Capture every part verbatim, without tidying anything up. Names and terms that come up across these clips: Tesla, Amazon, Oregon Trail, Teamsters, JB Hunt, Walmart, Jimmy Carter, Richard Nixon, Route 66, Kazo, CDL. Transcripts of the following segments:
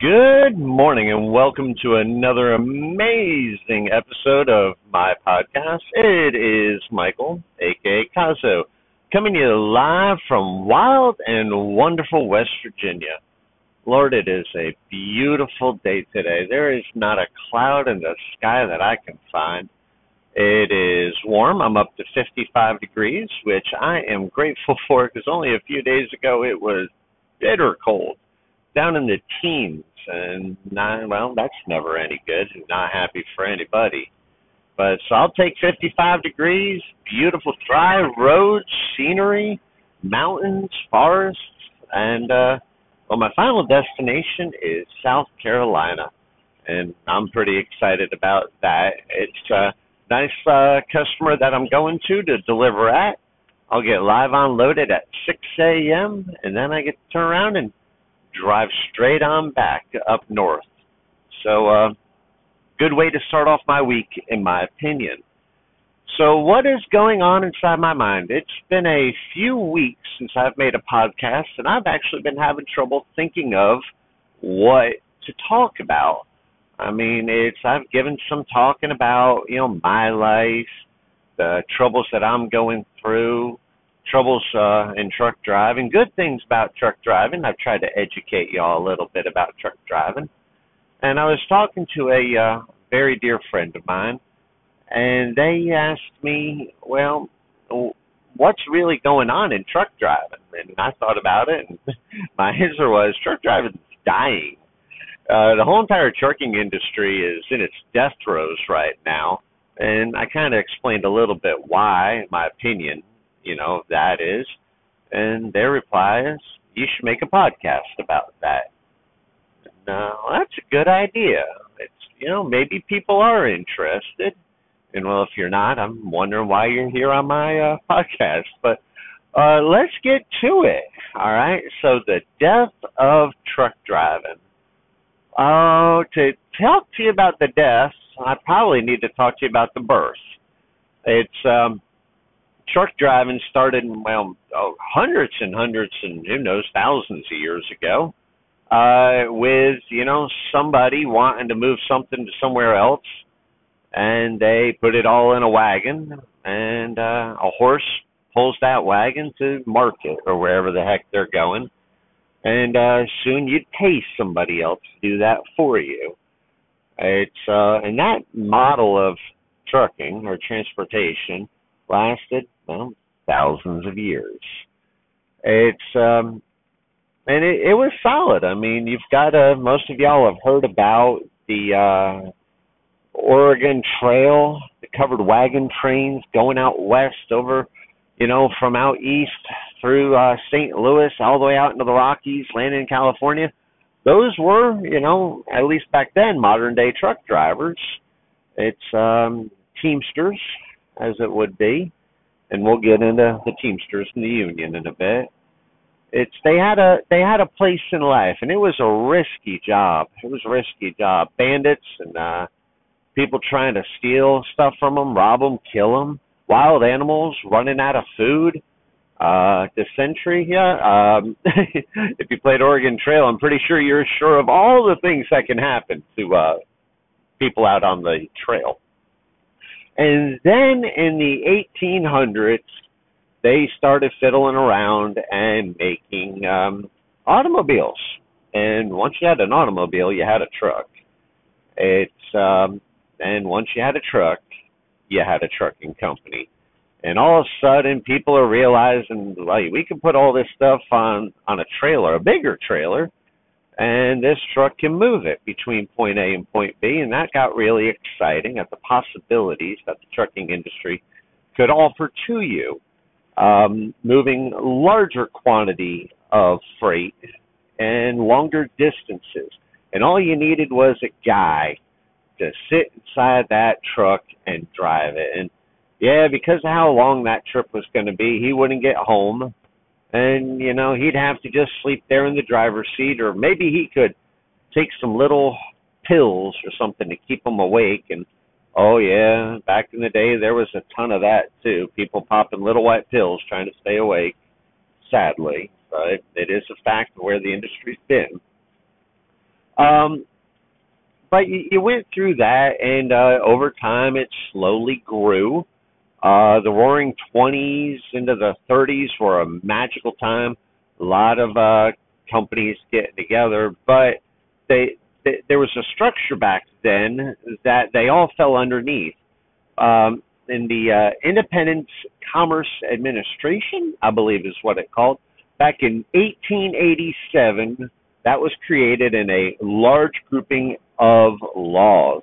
Good morning and welcome to another amazing episode of my podcast. It is Michael, aka Kazo, coming to you live from wild and wonderful West Virginia. Lord, it is a beautiful day today. There is not a cloud in the sky that I can find. It is warm. I'm up to fifty-five degrees, which I am grateful for because only a few days ago it was bitter cold, down in the teens. And, not, well, that's never any good and not happy for anybody. But so I'll take fifty-five degrees, beautiful dry roads, scenery, mountains, forests, and uh, well, my final destination is South Carolina, and I'm pretty excited about that. It's a nice uh, customer that I'm going to to deliver at. I'll get live unloaded at six a.m., and then I get to turn around and drive straight on back up north. So uh good way to start off my week, in my opinion. So what is going on inside my mind? It's been a few weeks since I've made a podcast, and I've actually been having trouble thinking of what to talk about. I mean, it's I've given some talking about, you know, my life, the troubles that I'm going through, troubles uh, in truck driving, good things about truck driving. I've tried to educate y'all a little bit about truck driving. And I was talking to a uh, very dear friend of mine, and they asked me, well, what's really going on in truck driving? And I thought about it, and my answer was, truck driving's dying. Uh, the whole entire trucking industry is in its death throes right now, and I kind of explained a little bit why, in my opinion, you know, that is. And their reply is, you should make a podcast about that. No, uh, well, that's a good idea. It's, you know, maybe people are interested. And, well, if you're not, I'm wondering why you're here on my uh, podcast. But uh, let's get to it, all right? So the death of truck driving. Oh, uh, to talk to you about the deaths, I probably need to talk to you about the birth. It's... um. Truck driving started, well, oh, hundreds and hundreds and, who knows, thousands of years ago uh, with, you know, somebody wanting to move something to somewhere else, and they put it all in a wagon, and uh, a horse pulls that wagon to market or wherever the heck they're going, and uh, soon you'd pay somebody else to do that for you. It's uh, and that model of trucking or transportation lasted, well, thousands of years. It's um, and it, it was solid. I mean, you've got to, most of y'all have heard about the uh, Oregon Trail, the covered wagon trains going out west over, you know, from out east through uh, Saint Louis all the way out into the Rockies, landing in California. Those were, you know, at least back then, modern day truck drivers. It's um, Teamsters, as it would be, and we'll get into the Teamsters and the union in a bit. It's they had a they had a place in life, and it was a risky job. It was a risky job. Bandits and uh, people trying to steal stuff from them, rob them, kill them. Wild animals running out of food. Uh, dysentery. Yeah. Um, if you played Oregon Trail, I'm pretty sure you're sure of all the things that can happen to uh, people out on the trail. And then in the eighteen hundreds, they started fiddling around and making um, automobiles. And once you had an automobile, you had a truck. It's um, and once you had a truck, you had a trucking company. And all of a sudden, people are realizing, like, we can put all this stuff on, on a trailer, a bigger trailer, and this truck can move it between point A and point B, and that got really exciting at the possibilities that the trucking industry could offer to you, um, moving larger quantity of freight and longer distances. And all you needed was a guy to sit inside that truck and drive it. And, yeah, because of how long that trip was going to be, he wouldn't get home. And, you know, he'd have to just sleep there in the driver's seat, or maybe he could take some little pills or something to keep him awake. And, oh, yeah, back in the day, there was a ton of that, too. People popping little white pills trying to stay awake, sadly. But it, it is a fact of where the industry's been. Um, but you, you went through that, and uh, over time it slowly grew. Uh, the roaring twenties into the thirties were a magical time. A lot of uh, companies getting together, but they, they there was a structure back then that they all fell underneath. Um, in the uh, Independent Commerce Administration, I believe is what it called, back in eighteen eighty-seven, that was created in a large grouping of laws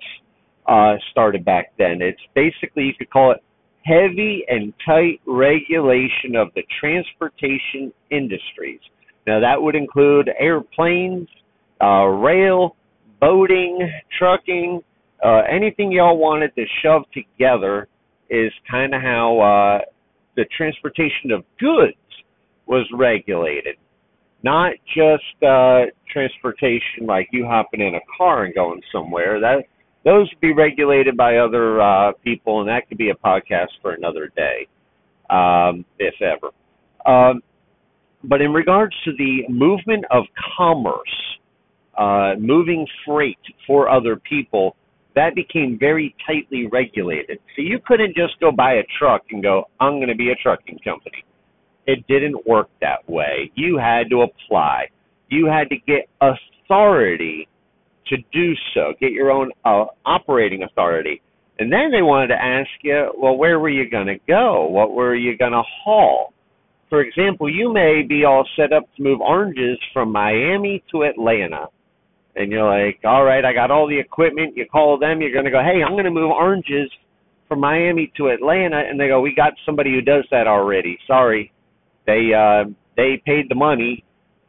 uh, started back then. It's basically, you could call it heavy and tight regulation of the transportation industries. Now, that would include airplanes, uh, rail, boating, trucking, uh, anything y'all wanted to shove together is kind of how uh, the transportation of goods was regulated. Not just uh, transportation like you hopping in a car and going somewhere. That Those would be regulated by other uh, people, and that could be a podcast for another day, um, if ever. Um, but in regards to the movement of commerce, uh, moving freight for other people, that became very tightly regulated. So you couldn't just go buy a truck and go, I'm going to be a trucking company. It didn't work that way. You had to apply. You had to get authority to do so, get your own uh, operating authority. And then they wanted to ask you, well, where were you going to go? What were you going to haul? For example, you may be all set up to move oranges from Miami to Atlanta. And you're like, all right, I got all the equipment. You call them, you're going to go, hey, I'm going to move oranges from Miami to Atlanta. And they go, we got somebody who does that already. Sorry. They, uh, they paid the money.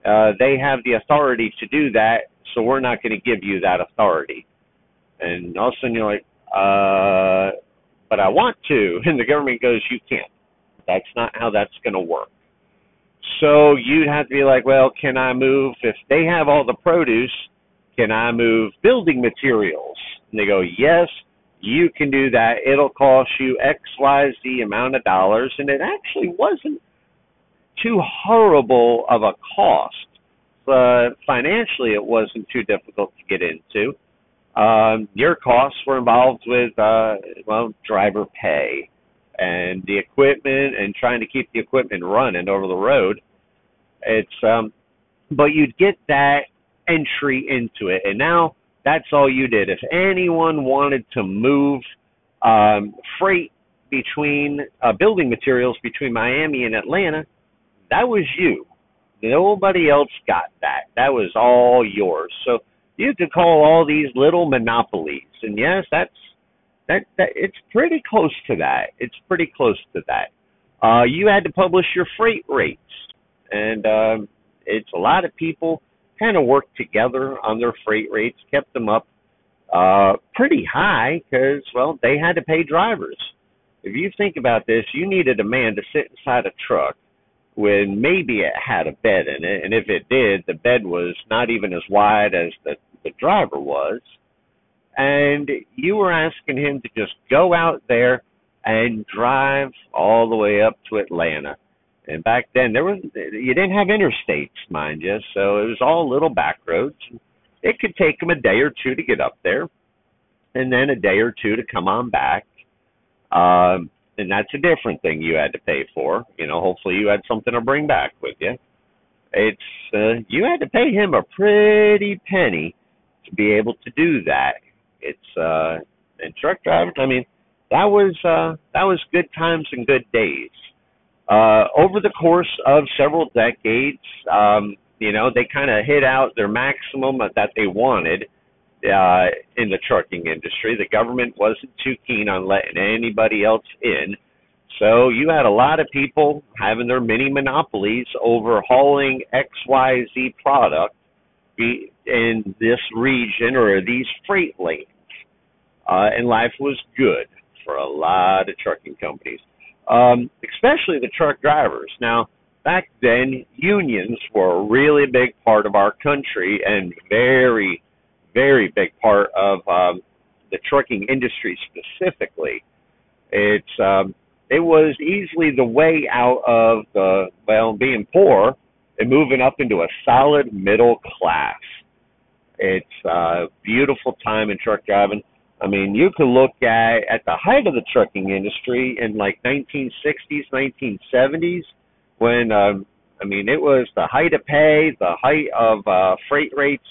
Uh, they have the authority to do that. So we're not going to give you that authority. And all of a sudden you're like, uh, but I want to. And the government goes, you can't. That's not how that's going to work. So you'd have to be like, well, can I move, if they have all the produce, can I move building materials? And they go, yes, you can do that. It'll cost you X, Y, Z amount of dollars. And it actually wasn't too horrible of a cost. Uh, financially, it wasn't too difficult to get into. Um, your costs were involved with, uh, well, driver pay and the equipment and trying to keep the equipment running over the road. It's, um, but you'd get that entry into it, and now that's all you did. If anyone wanted to move um, freight between uh, building materials between Miami and Atlanta, that was you. Nobody else got that. That was all yours. So you could call all these little monopolies. And yes, that's that, that it's pretty close to that. It's pretty close to that. Uh, you had to publish your freight rates. And um, it's a lot of people kind of worked together on their freight rates, kept them up uh, pretty high because, well, they had to pay drivers. If you think about this, you needed a man to sit inside a truck when maybe it had a bed in it, and if it did, the bed was not even as wide as the, the driver was, and you were asking him to just go out there and drive all the way up to Atlanta. And back then, there was you didn't have interstates, mind you, so it was all little back roads. It could take them a day or two to get up there, and then a day or two to come on back. Um, And that's a different thing you had to pay for. You know, hopefully you had something to bring back with you. It's uh, you had to pay him a pretty penny to be able to do that. It's uh, and truck drivers, I mean, that was uh, that was good times and good days. Uh, over the course of several decades, um, you know, they kind of hit out their maximum that they wanted. Uh, in the trucking industry, the government wasn't too keen on letting anybody else in. So you had a lot of people having their mini monopolies over hauling X Y Z product in this region or these freight lanes. Uh, and life was good for a lot of trucking companies, um, especially the truck drivers. Now, back then, unions were a really big part of our country and very very big part of um, the trucking industry specifically. It's um, it was easily the way out of the well being poor and moving up into a solid middle class. It's a beautiful time in truck driving. I mean, you can look at, at the height of the trucking industry in like nineteen sixties, nineteen seventies, when, um, I mean, it was the height of pay, the height of uh, freight rates.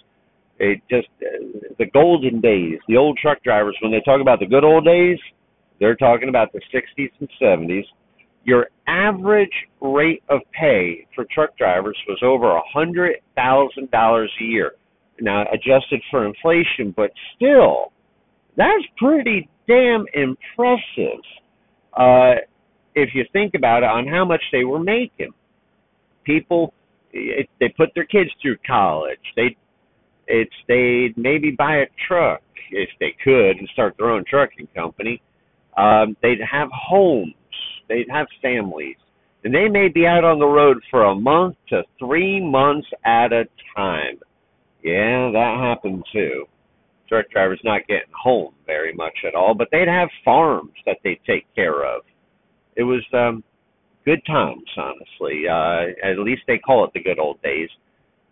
It just, uh, the golden days, the old truck drivers, when they talk about the good old days, they're talking about the sixties and seventies. Your average rate of pay for truck drivers was over one hundred thousand dollars a year. Now, adjusted for inflation, but still, that's pretty damn impressive uh, if you think about it on how much they were making. People, it, they put their kids through college. They, it's they'd maybe buy a truck if they could and start their own trucking company. Um, they'd have homes. They'd have families. And they may be out on the road for a month to three months at a time. Yeah, that happened too. Truck drivers not getting home very much at all, but they'd have farms that they'd take care of. It was um, good times, honestly. Uh, at least they call it the good old days.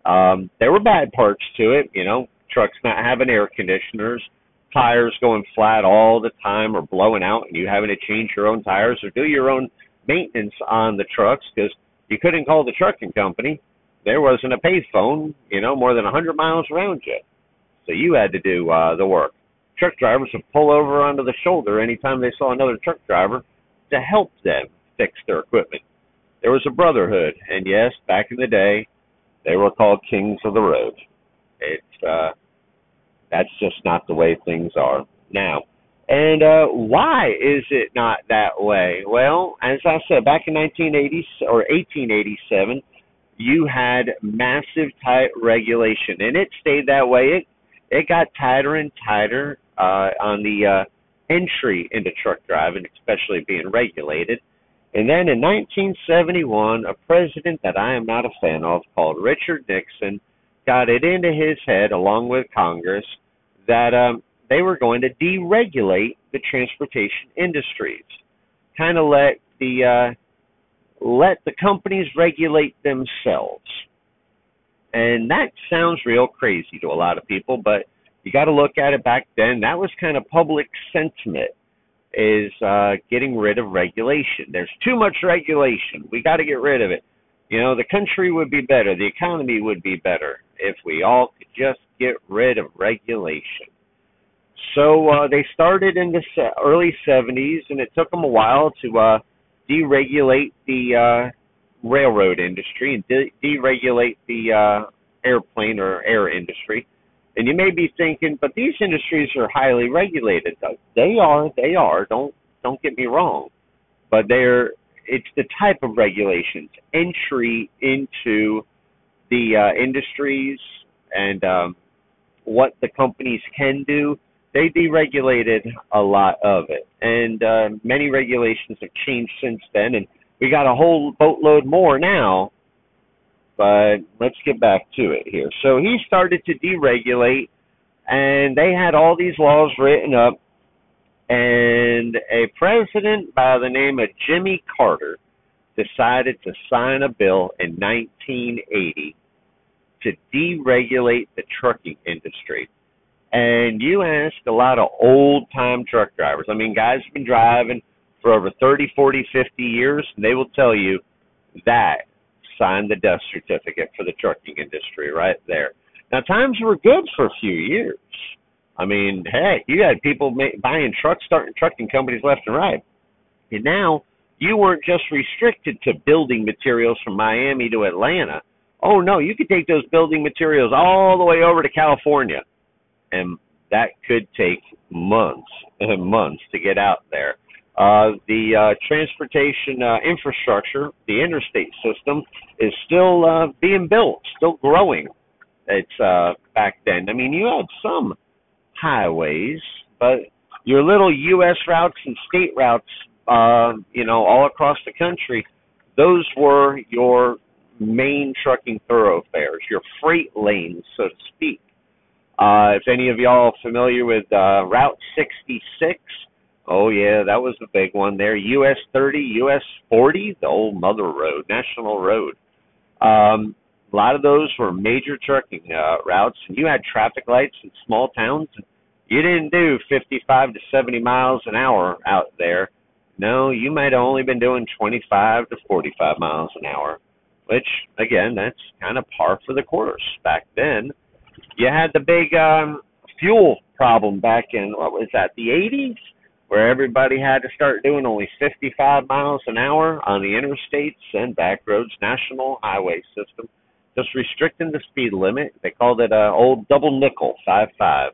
Um, there were bad parts to it, you know, trucks not having air conditioners, tires going flat all the time or blowing out, and you having to change your own tires or do your own maintenance on the trucks because you couldn't call the trucking company. There wasn't a pay phone, you know, more than one hundred miles around you. So you had to do uh, the work. Truck drivers would pull over onto the shoulder anytime they saw another truck driver to help them fix their equipment. There was a brotherhood, and yes, back in the day, they were called kings of the road. It's uh, that's just not the way things are now. And uh, why is it not that way? Well, as I said, back in nineteen eighty or eighteen eighty-seven, you had massive tight regulation, and it stayed that way. It It got tighter and tighter uh, on the uh, entry into truck driving, especially being regulated. And then in nineteen seventy-one, a president that I am not a fan of called Richard Nixon got it into his head, along with Congress, that um, they were going to deregulate the transportation industries, kind of let the uh, let the companies regulate themselves. And that sounds real crazy to a lot of people, but you got to look at it back then. That was kind of public sentiment, is uh, getting rid of regulation. There's too much regulation. We got to get rid of it. You know, the country would be better. The economy would be better if we all could just get rid of regulation. So uh, they started in the early seventies, and it took them a while to uh, deregulate the uh railroad industry and de- deregulate the uh, airplane or air industry. And you may be thinking, but these industries are highly regulated. They are, they are. Don't don't get me wrong. But they're it's the type of regulations, entry into the uh, industries and um, what the companies can do. They deregulated a lot of it. And uh, many regulations have changed since then, and we got a whole boatload more now, but let's get back to it here. So he started to deregulate, and they had all these laws written up, and a president by the name of Jimmy Carter decided to sign a bill in nineteen eighty to deregulate the trucking industry. And you ask a lot of old-time truck drivers. I mean, guys have been driving for over thirty, forty, fifty years, and they will tell you that signed the death certificate for the trucking industry right there. Now, times were good for a few years. I mean, hey, you had people ma- buying trucks, starting trucking companies left and right. And now you weren't just restricted to building materials from Miami to Atlanta. Oh, no, you could take those building materials all the way over to California, and that could take months and months to get out there. Uh, the uh, transportation uh, infrastructure, the interstate system, is still uh, being built, still growing. It's uh, back then. I mean, you had some highways, but your little U S routes and state routes, uh, you know, all across the country, those were your main trucking thoroughfares, your freight lanes, so to speak. Uh, if any of y'all are familiar with uh, Route sixty-six, oh, yeah, that was the big one there. U S thirty, U S forty, the old mother road, national road. Um, A lot of those were major trucking uh, routes, and you had traffic lights in small towns. You didn't do fifty-five to seventy miles an hour out there. No, you might have only been doing twenty-five to forty-five miles an hour, which, again, that's kind of par for the course. Back then, you had the big um, fuel problem back in, what was that, the eighties, where everybody had to start doing only fifty-five miles an hour on the interstates and back roads, national highway system, just restricting the speed limit. They called it an old double nickel, five five,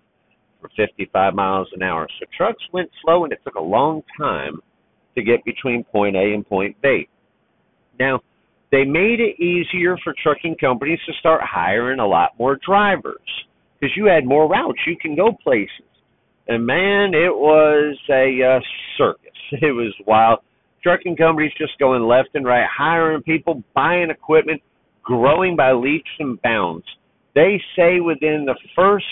for fifty-five miles an hour. So trucks went slow, and it took a long time to get between point A and point B. Now, they made it easier for trucking companies to start hiring a lot more drivers because you had more routes. You can go places. And, man, it was a uh, circus. It was wild. Trucking companies just going left and right, hiring people, buying equipment, growing by leaps and bounds. They say within the first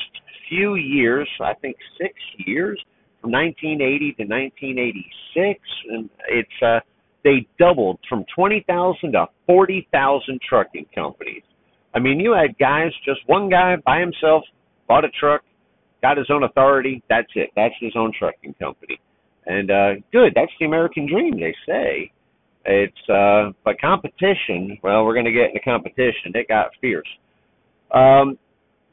few years, I think six years, from nineteen eighty to nineteen eighty-six, and it's uh, they doubled from twenty thousand to forty thousand trucking companies. I mean, you had guys, just one guy by himself, bought a truck, got his own authority. That's it. That's his own trucking company. And uh, good, that's the American dream, they say. It's uh, but competition, well, we're going to get into competition. It got fierce. Um,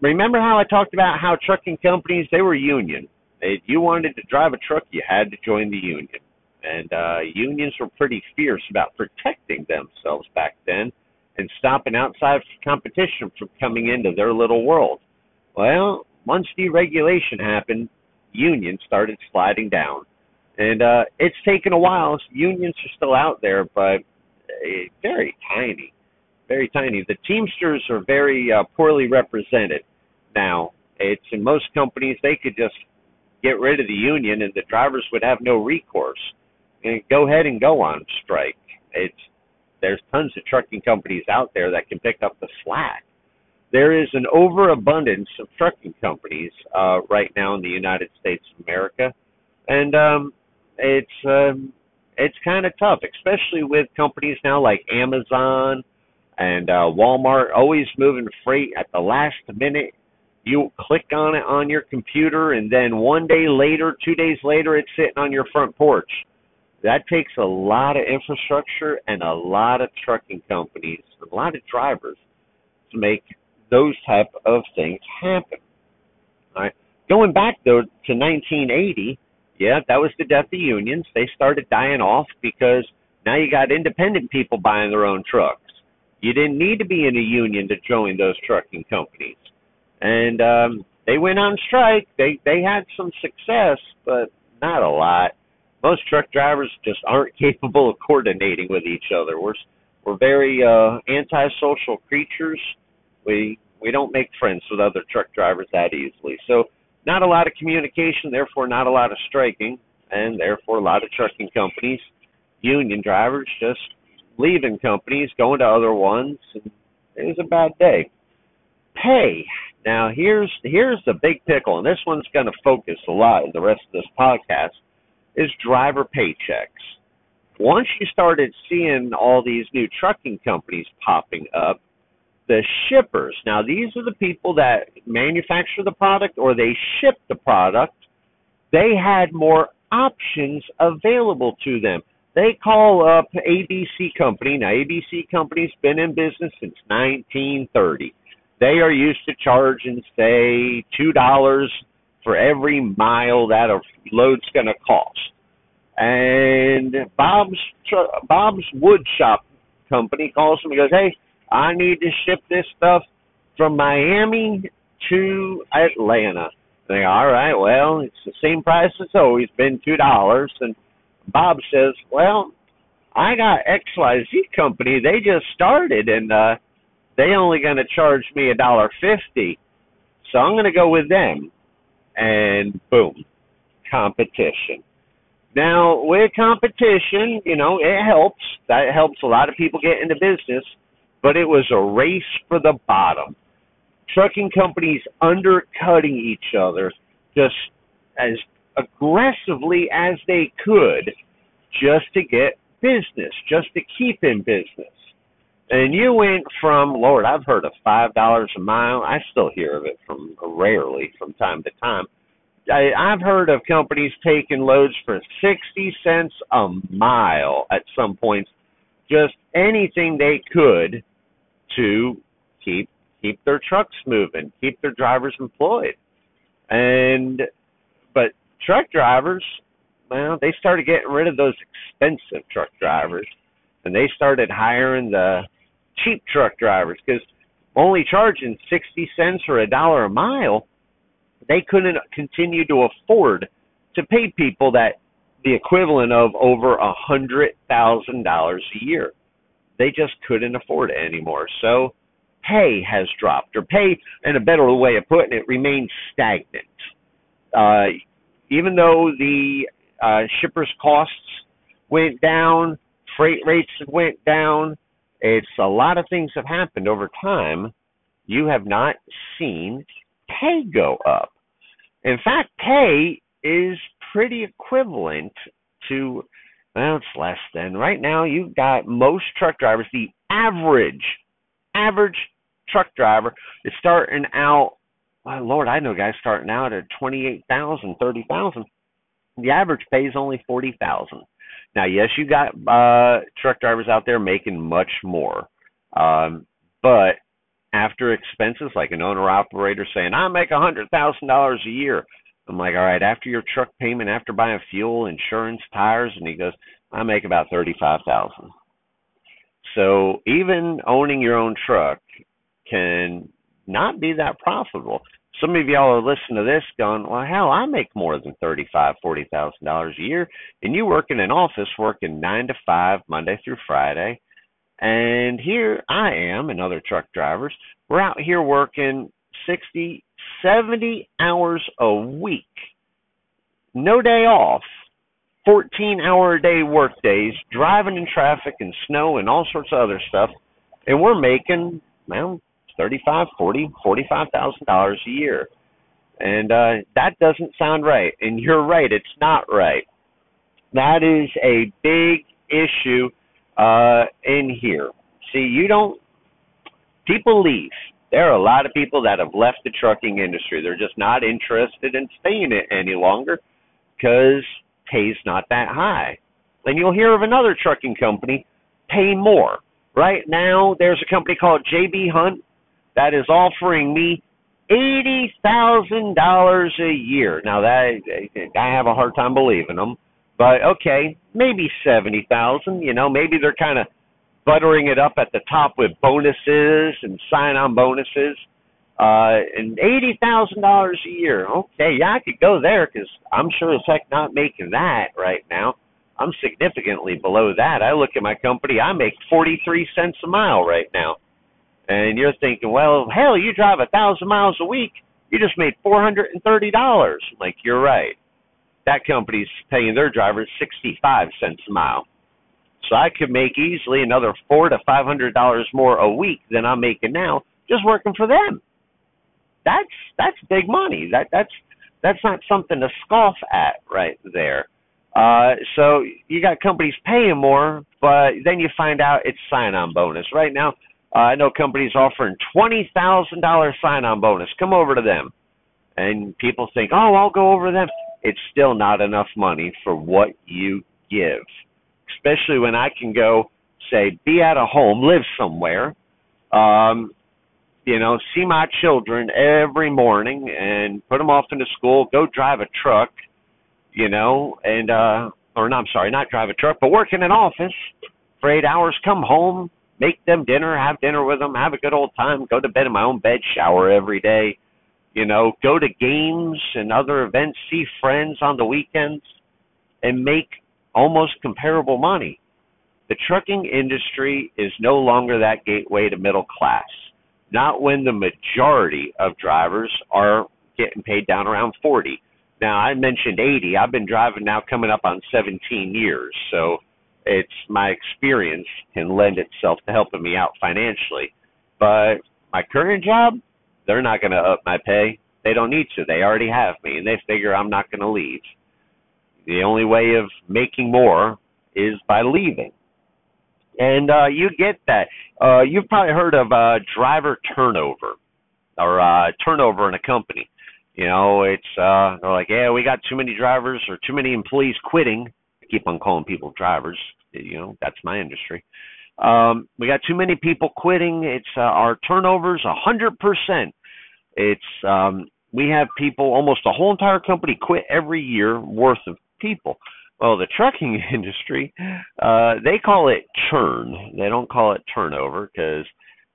remember how I talked about how trucking companies, they were union. If you wanted to drive a truck, you had to join the union. And uh, unions were pretty fierce about protecting themselves back then and stopping outside competition from coming into their little world. Well, once deregulation happened, unions started sliding down. And uh, it's taken a while. Unions are still out there, but uh, very tiny, very tiny. The Teamsters are very uh, poorly represented now. It's in most companies, they could just get rid of the union and the drivers would have no recourse and go ahead and go on strike. It's, there's tons of trucking companies out there that can pick up the slack. There is an overabundance of trucking companies uh, right now in the United States of America. And um, it's, um, it's kind of tough, especially with companies now like Amazon and uh, Walmart always moving freight at the last minute. You click on it on your computer, and then one day later, two days later, it's sitting on your front porch. That takes a lot of infrastructure and a lot of trucking companies, a lot of drivers to make those type of things happen. All right. Going back, though, to nineteen eighty, yeah, that was the death of unions. They started dying off because now you got independent people buying their own trucks. You didn't need to be in a union to join those trucking companies. And um, they went on strike. They they had some success, but not a lot. Most truck drivers just aren't capable of coordinating with each other. We're we're very uh, antisocial creatures. We we don't make friends with other truck drivers that easily. So not a lot of communication, therefore not a lot of striking, and therefore a lot of trucking companies, union drivers just leaving companies, going to other ones. And it was a bad day. Pay. Now, here's here's the big pickle, and this one's going to focus a lot in the rest of this podcast, is driver paychecks. Once you started seeing all these new trucking companies popping up, the shippers, now these are the people that manufacture the product or they ship the product, they had more options available to them. They call up A B C Company. Now, A B C Company's been in business since nineteen thirty. They are used to charging, say, two dollars for every mile that a load's going to cost. And Bob's Bob's Wood Shop Company calls them and goes, hey, I need to ship this stuff from Miami to Atlanta. They go, all right, well, it's the same price it's always been, two dollars. And Bob says, well, I got X Y Z Company. They just started, and uh, they only going to charge me a dollar fifty, so I'm going to go with them. And boom, competition. Now, with competition, you know, it helps. That helps a lot of people get into business, but it was a race for the bottom. Trucking companies undercutting each other just as aggressively as they could just to get business, just to keep in business. And you went from, Lord, I've heard of five dollars a mile. I still hear of it from rarely from time to time. I, I've heard of companies taking loads for sixty cents a mile at some points, just anything they could to keep keep their trucks moving, keep their drivers employed. And but truck drivers, well, they started getting rid of those expensive truck drivers, and they started hiring the cheap truck drivers, because only charging sixty cents or a dollar a mile, they couldn't continue to afford to pay people that the equivalent of over one hundred thousand dollars a year. They just couldn't afford it anymore. So pay has dropped, or pay, in a better way of putting it, remains stagnant. Uh, even though the uh, shippers' costs went down, freight rates went down, it's a lot of things have happened over time. You have not seen pay go up. In fact, pay is pretty equivalent to, well, it's less than. Right now, you've got most truck drivers, the average, average truck driver is starting out, oh, Lord, I know guys starting out at twenty-eight thousand dollars, thirty thousand dollars. The average pay is only forty thousand dollars. Now, yes, you got uh, truck drivers out there making much more, um, but after expenses, like an owner-operator saying, I make one hundred thousand dollars a year. I'm like, all right, after your truck payment, after buying fuel, insurance, tires, and he goes, I make about thirty-five thousand dollars. So even owning your own truck can not be that profitable. Some of y'all are listening to this going, well, hell, I make more than thirty-five thousand dollars, forty thousand dollars a year, and you work in an office working nine to five, Monday through Friday. And here I am and other truck drivers, we're out here working sixty, seventy hours a week, no day off, fourteen-hour-a-day work days, driving in traffic and snow and all sorts of other stuff, and we're making, well, thirty-five thousand, forty thousand, forty-five thousand dollars a year. And uh, that doesn't sound right, and you're right, it's not right. That is a big issue Uh, in here. See, you don't, people leave. There are a lot of people that have left the trucking industry. They're just not interested in staying in it any longer because pay's not that high. And you'll hear of another trucking company, pay more. Right now, there's a company called J B Hunt that is offering me eighty thousand dollars a year. Now, that I have a hard time believing them. But, okay, maybe seventy thousand dollars, you know, maybe they're kind of buttering it up at the top with bonuses and sign-on bonuses. Uh, and eighty thousand dollars a year. Okay, yeah, I could go there because I'm sure as heck not making that right now. I'm significantly below that. I look at my company, I make forty-three cents a mile right now. And you're thinking, well, hell, you drive one thousand miles a week. You just made four hundred thirty dollars. Like, you're right. That company's paying their drivers sixty-five cents a mile. So I could make easily another four hundred to five hundred dollars more a week than I'm making now just working for them. That's that's big money. That that's that's not something to scoff at right there. Uh, so you got companies paying more, but then you find out it's sign-on bonus. Right now, uh, I know companies offering twenty thousand dollars sign-on bonus. Come over to them. And people think, oh, I'll go over them. It's still not enough money for what you give, especially when I can go, say, be at a home, live somewhere, um, you know, see my children every morning and put them off into school, go drive a truck, you know, and uh, or no, I'm sorry, not drive a truck, but work in an office for eight hours, come home, make them dinner, have dinner with them, have a good old time, go to bed in my own bed, shower every day. You know, go to games and other events, see friends on the weekends, and make almost comparable money. The trucking industry is no longer that gateway to middle class, not when the majority of drivers are getting paid down around forty. Now, I mentioned eighty. I've been driving now coming up on seventeen years, so it's my experience can lend itself to helping me out financially. But my current job, they're not going to up my pay. They don't need to. They already have me, and they figure I'm not going to leave. The only way of making more is by leaving. And uh, you get that. Uh, you've probably heard of uh, driver turnover or uh, turnover in a company. You know, it's uh, they're like, yeah, we got too many drivers or too many employees quitting. I keep on calling people drivers. You know, that's my industry. Um, we got too many people quitting. It's uh, our turnover's one hundred percent. It's um, we have people, almost the whole entire company quit every year worth of people. Well, the trucking industry, uh, they call it churn. They don't call it turnover because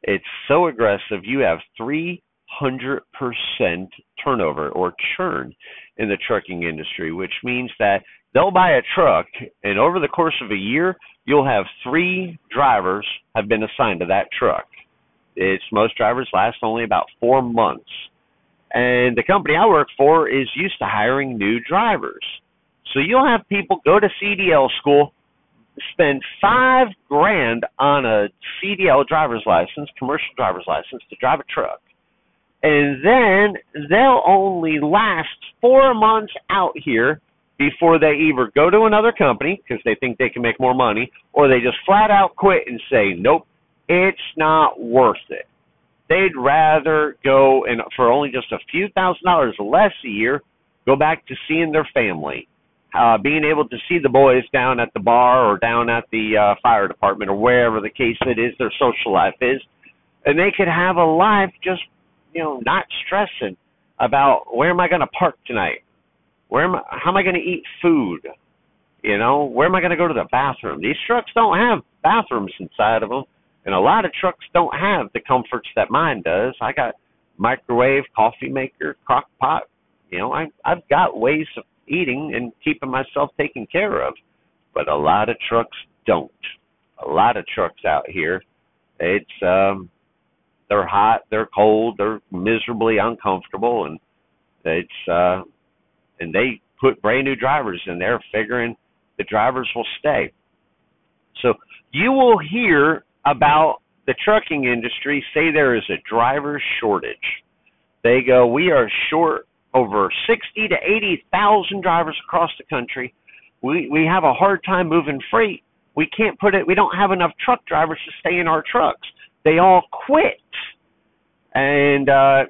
it's so aggressive. You have three hundred percent turnover or churn in the trucking industry, which means that they'll buy a truck, and over the course of a year, you'll have three drivers have been assigned to that truck. It's most drivers last only about four months. And the company I work for is used to hiring new drivers. So you'll have people go to C D L school, spend five grand on a C D L driver's license, commercial driver's license, to drive a truck. And then they'll only last four months out here before they either go to another company because they think they can make more money, or they just flat out quit and say, nope, it's not worth it. They'd rather go and for only just a few thousand dollars less a year, go back to seeing their family. Uh, being able to see the boys down at the bar or down at the uh, fire department or wherever the case it is, their social life is. And they could have a life just, you know, not stressing about where am I going to park tonight? Where am I, how am I going to eat food? You know, where am I going to go to the bathroom? These trucks don't have bathrooms inside of them. And a lot of trucks don't have the comforts that mine does. I got microwave, coffee maker, crock pot. You know, I, I've got ways of eating and keeping myself taken care of, but a lot of trucks don't. A lot of trucks out here, it's um, they're hot, they're cold, they're miserably uncomfortable, and it's uh, and they put brand new drivers in there, figuring the drivers will stay. So you will hear about the trucking industry say there is a driver shortage. They go, we are short over sixty to eighty thousand drivers across the country. We we have a hard time moving freight. We can't put it. We don't have enough truck drivers to stay in our trucks. They all quit, and uh,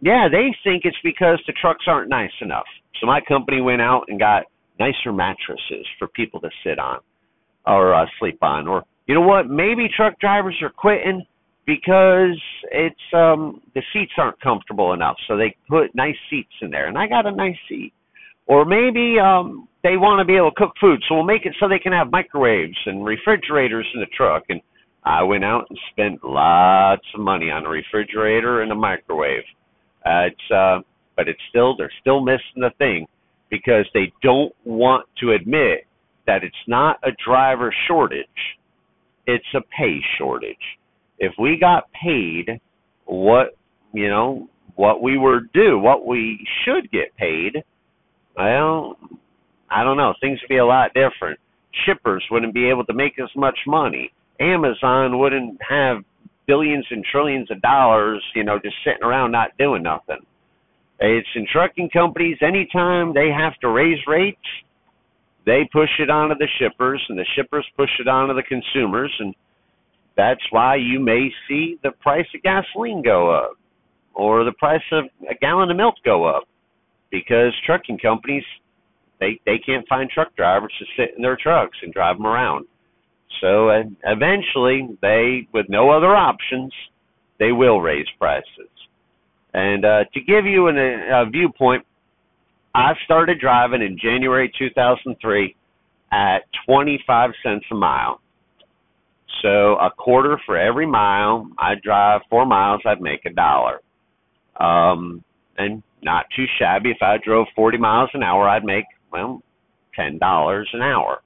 yeah, they think it's because the trucks aren't nice enough. So my company went out and got nicer mattresses for people to sit on or uh, sleep on. Or you know what? Maybe truck drivers are quitting because it's um, the seats aren't comfortable enough, so they put nice seats in there, and I got a nice seat. Or maybe um, they want to be able to cook food, so we'll make it so they can have microwaves and refrigerators in the truck. And I went out and spent lots of money on a refrigerator and a microwave. Uh, it's, uh, but it's still they're still missing the thing because they don't want to admit that it's not a driver shortage. It's a pay shortage. If we got paid what, you know, what we were due, what we should get paid, well, I don't know. Things would be a lot different. Shippers wouldn't be able to make as much money. Amazon wouldn't have billions and trillions of dollars, you know, just sitting around not doing nothing. It's in trucking companies, anytime they have to raise rates, they push it onto the shippers, and the shippers push it onto the consumers, and that's why you may see the price of gasoline go up or the price of a gallon of milk go up because trucking companies, they, they can't find truck drivers to sit in their trucks and drive them around. So uh, eventually they, with no other options, they will raise prices. And uh, to give you an, a viewpoint, I started driving in January two thousand three at twenty-five cents a mile. So a quarter for every mile I drive, four miles, I'd make a dollar. Um, and not too shabby. If I drove forty miles an hour, I'd make, well, ten dollars an hour.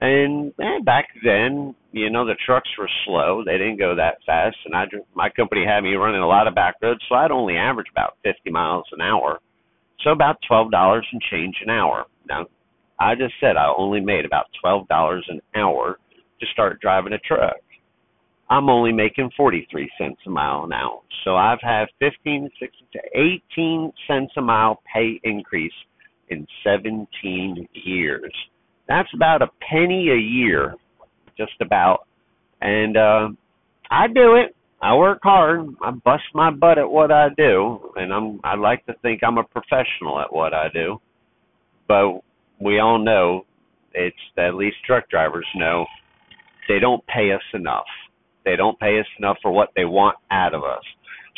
And eh, back then, you know, the trucks were slow. They didn't go that fast. And I, my company had me running a lot of back roads, so I'd only average about fifty miles an hour. So about twelve dollars and change an hour. Now, I just said I only made about twelve dollars an hour to start driving a truck. I'm only making forty-three cents a mile an hour. So I've had fifteen, sixteen to eighteen cents a mile pay increase in seventeen years. That's about a penny a year, just about. And uh, I do it. I work hard. I bust my butt at what I do, and I'm, I like to think I'm a professional at what I do. But we all know, it's at least truck drivers know, they don't pay us enough. They don't pay us enough for what they want out of us.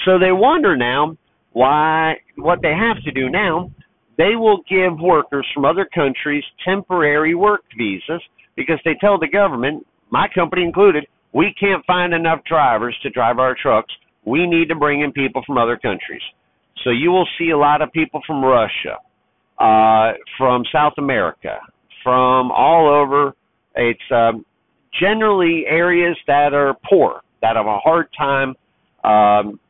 So they wonder now why, what they have to do now, they will give workers from other countries temporary work visas because they tell the government, my company included, we can't find enough drivers to drive our trucks. We need to bring in people from other countries. So you will see a lot of people from Russia, uh, from South America, from all over. It's um, generally areas that are poor, that have a hard time, um,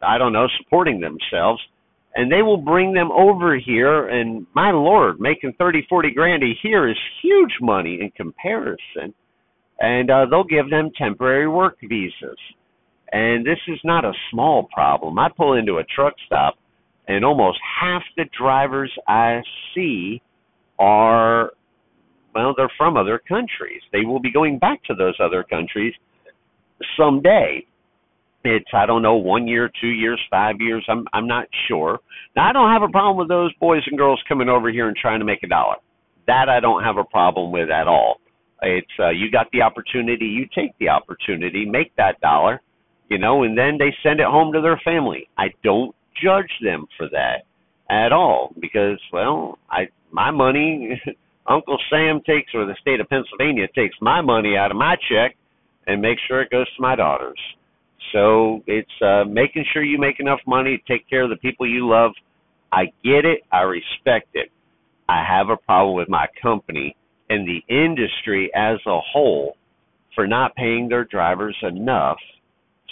I don't know, supporting themselves. And they will bring them over here. And my Lord, making thirty, forty grand a year is huge money in comparison. And uh, they'll give them temporary work visas. And this is not a small problem. I pull into a truck stop, and almost half the drivers I see are, well, they're from other countries. They will be going back to those other countries someday. It's, I don't know, one year, two years, five years. I'm, I'm not sure. Now, I don't have a problem with those boys and girls coming over here and trying to make a dollar. That I don't have a problem with at all. It's uh, you got the opportunity, you take the opportunity, make that dollar, you know, and then they send it home to their family. I don't judge them for that at all because, well, I my money, Uncle Sam takes, or the state of Pennsylvania takes my money out of my check and makes sure it goes to my daughters. So it's uh, making sure you make enough money to take care of the people you love. I get it. I respect it. I have a problem with my company and the industry as a whole for not paying their drivers enough.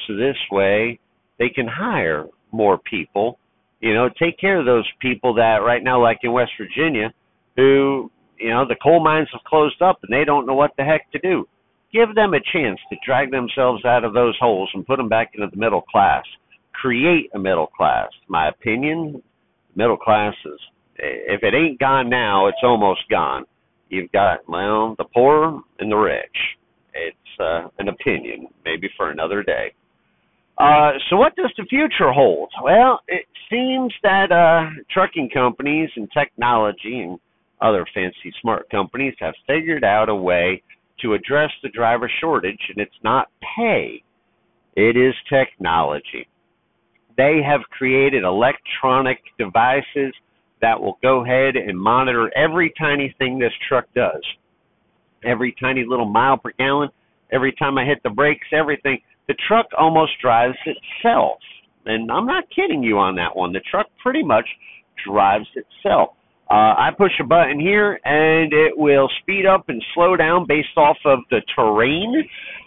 So this way they can hire more people, you know, take care of those people that right now, like in West Virginia, who, you know, the coal mines have closed up and they don't know what the heck to do. Give them a chance to drag themselves out of those holes and put them back into the middle class. Create a middle class. My opinion, middle class is, if it ain't gone now, it's almost gone. You've got, well, the poor and the rich. It's uh, an opinion, maybe for another day. Uh, so what does the future hold? Well, it seems that uh, trucking companies and technology and other fancy smart companies have figured out a way to address the driver shortage, and it's not pay. It is technology. They have created electronic devices that will go ahead and monitor every tiny thing this truck does. Every tiny little mile per gallon, every time I hit the brakes, everything. The truck almost drives itself. And I'm not kidding you on that one. The truck pretty much drives itself. Uh, I push a button here, and it will speed up and slow down based off of the terrain.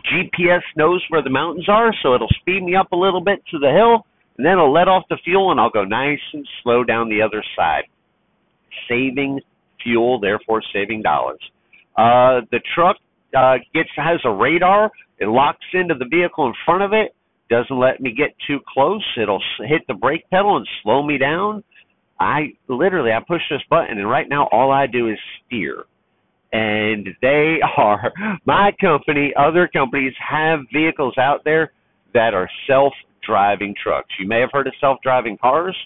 G P S knows where the mountains are, so it'll speed me up a little bit to the hill. And then I'll let off the fuel, and I'll go nice and slow down the other side. Saving fuel, therefore saving dollars. Uh, the truck uh, gets has a radar. It locks into the vehicle in front of it. Doesn't let me get too close. It'll hit the brake pedal and slow me down. I literally, I push this button, and right now all I do is steer. And they are, my company, other companies have vehicles out there that are self-driving driving trucks. You may have heard of self-driving cars.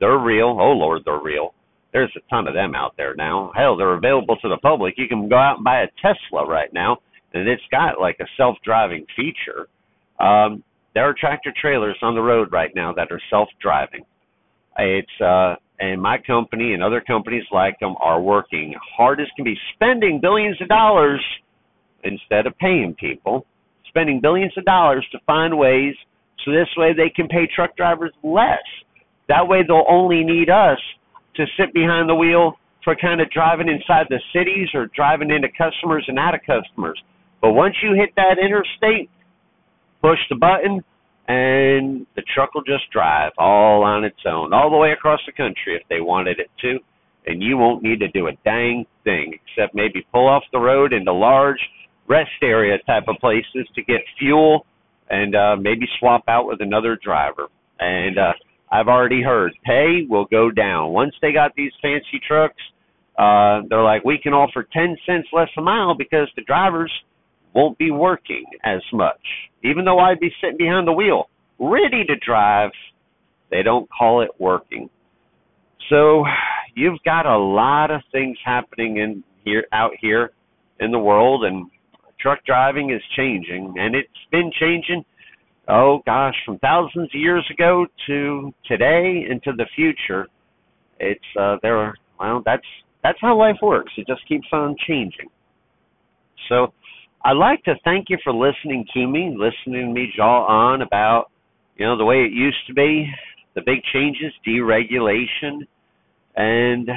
They're real. Oh, Lord, they're real. There's a ton of them out there now. Hell, they're available to the public. You can go out and buy a Tesla right now, and it's got like a self-driving feature. Um, there are tractor trailers on the road right now that are self-driving. It's uh, and my company and other companies like them are working hard as can be, spending billions of dollars instead of paying people, spending billions of dollars to find ways so this way they can pay truck drivers less. That way they'll only need us to sit behind the wheel for kind of driving inside the cities or driving into customers and out of customers. But once you hit that interstate, push the button, and the truck will just drive all on its own, all the way across the country if they wanted it to. And you won't need to do a dang thing except maybe pull off the road into large rest area type of places to get fuel and uh, maybe swap out with another driver. And uh, I've already heard pay will go down. Once they got these fancy trucks, uh, they're like, we can offer ten cents less a mile because the drivers won't be working as much. Even though I'd be sitting behind the wheel, ready to drive, they don't call it working. So you've got a lot of things happening in here, out here in the world, and truck driving is changing, and it's been changing, oh gosh, from thousands of years ago to today and to the future. It's uh, there are, well, that's that's how life works. It just keeps on changing. So I'd like to thank you for listening to me, listening to me jaw on about, you know, the way it used to be, the big changes, deregulation, and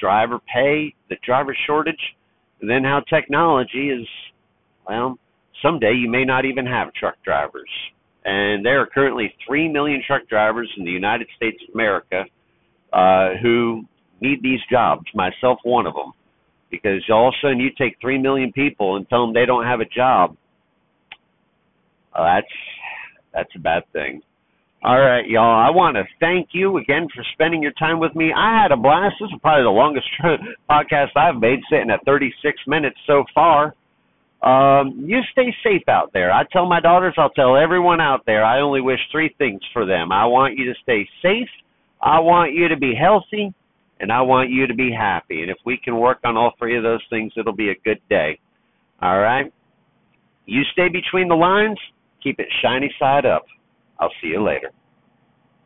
driver pay, the driver shortage, and then how technology is, well, someday you may not even have truck drivers. And there are currently three million truck drivers in the United States of America uh, who need these jobs, myself one of them. Because all of a sudden you take three million people and tell them they don't have a job. Uh, that's, that's a bad thing. All right, y'all. I want to thank you again for spending your time with me. I had a blast. This is probably the longest podcast I've made, sitting at thirty-six minutes so far. Um, you stay safe out there. I tell my daughters, I'll tell everyone out there, I only wish three things for them. I want you to stay safe. I want you to be healthy. And I want you to be happy. And if we can work on all three of those things, it'll be a good day. All right? You stay between the lines. Keep it shiny side up. I'll see you later.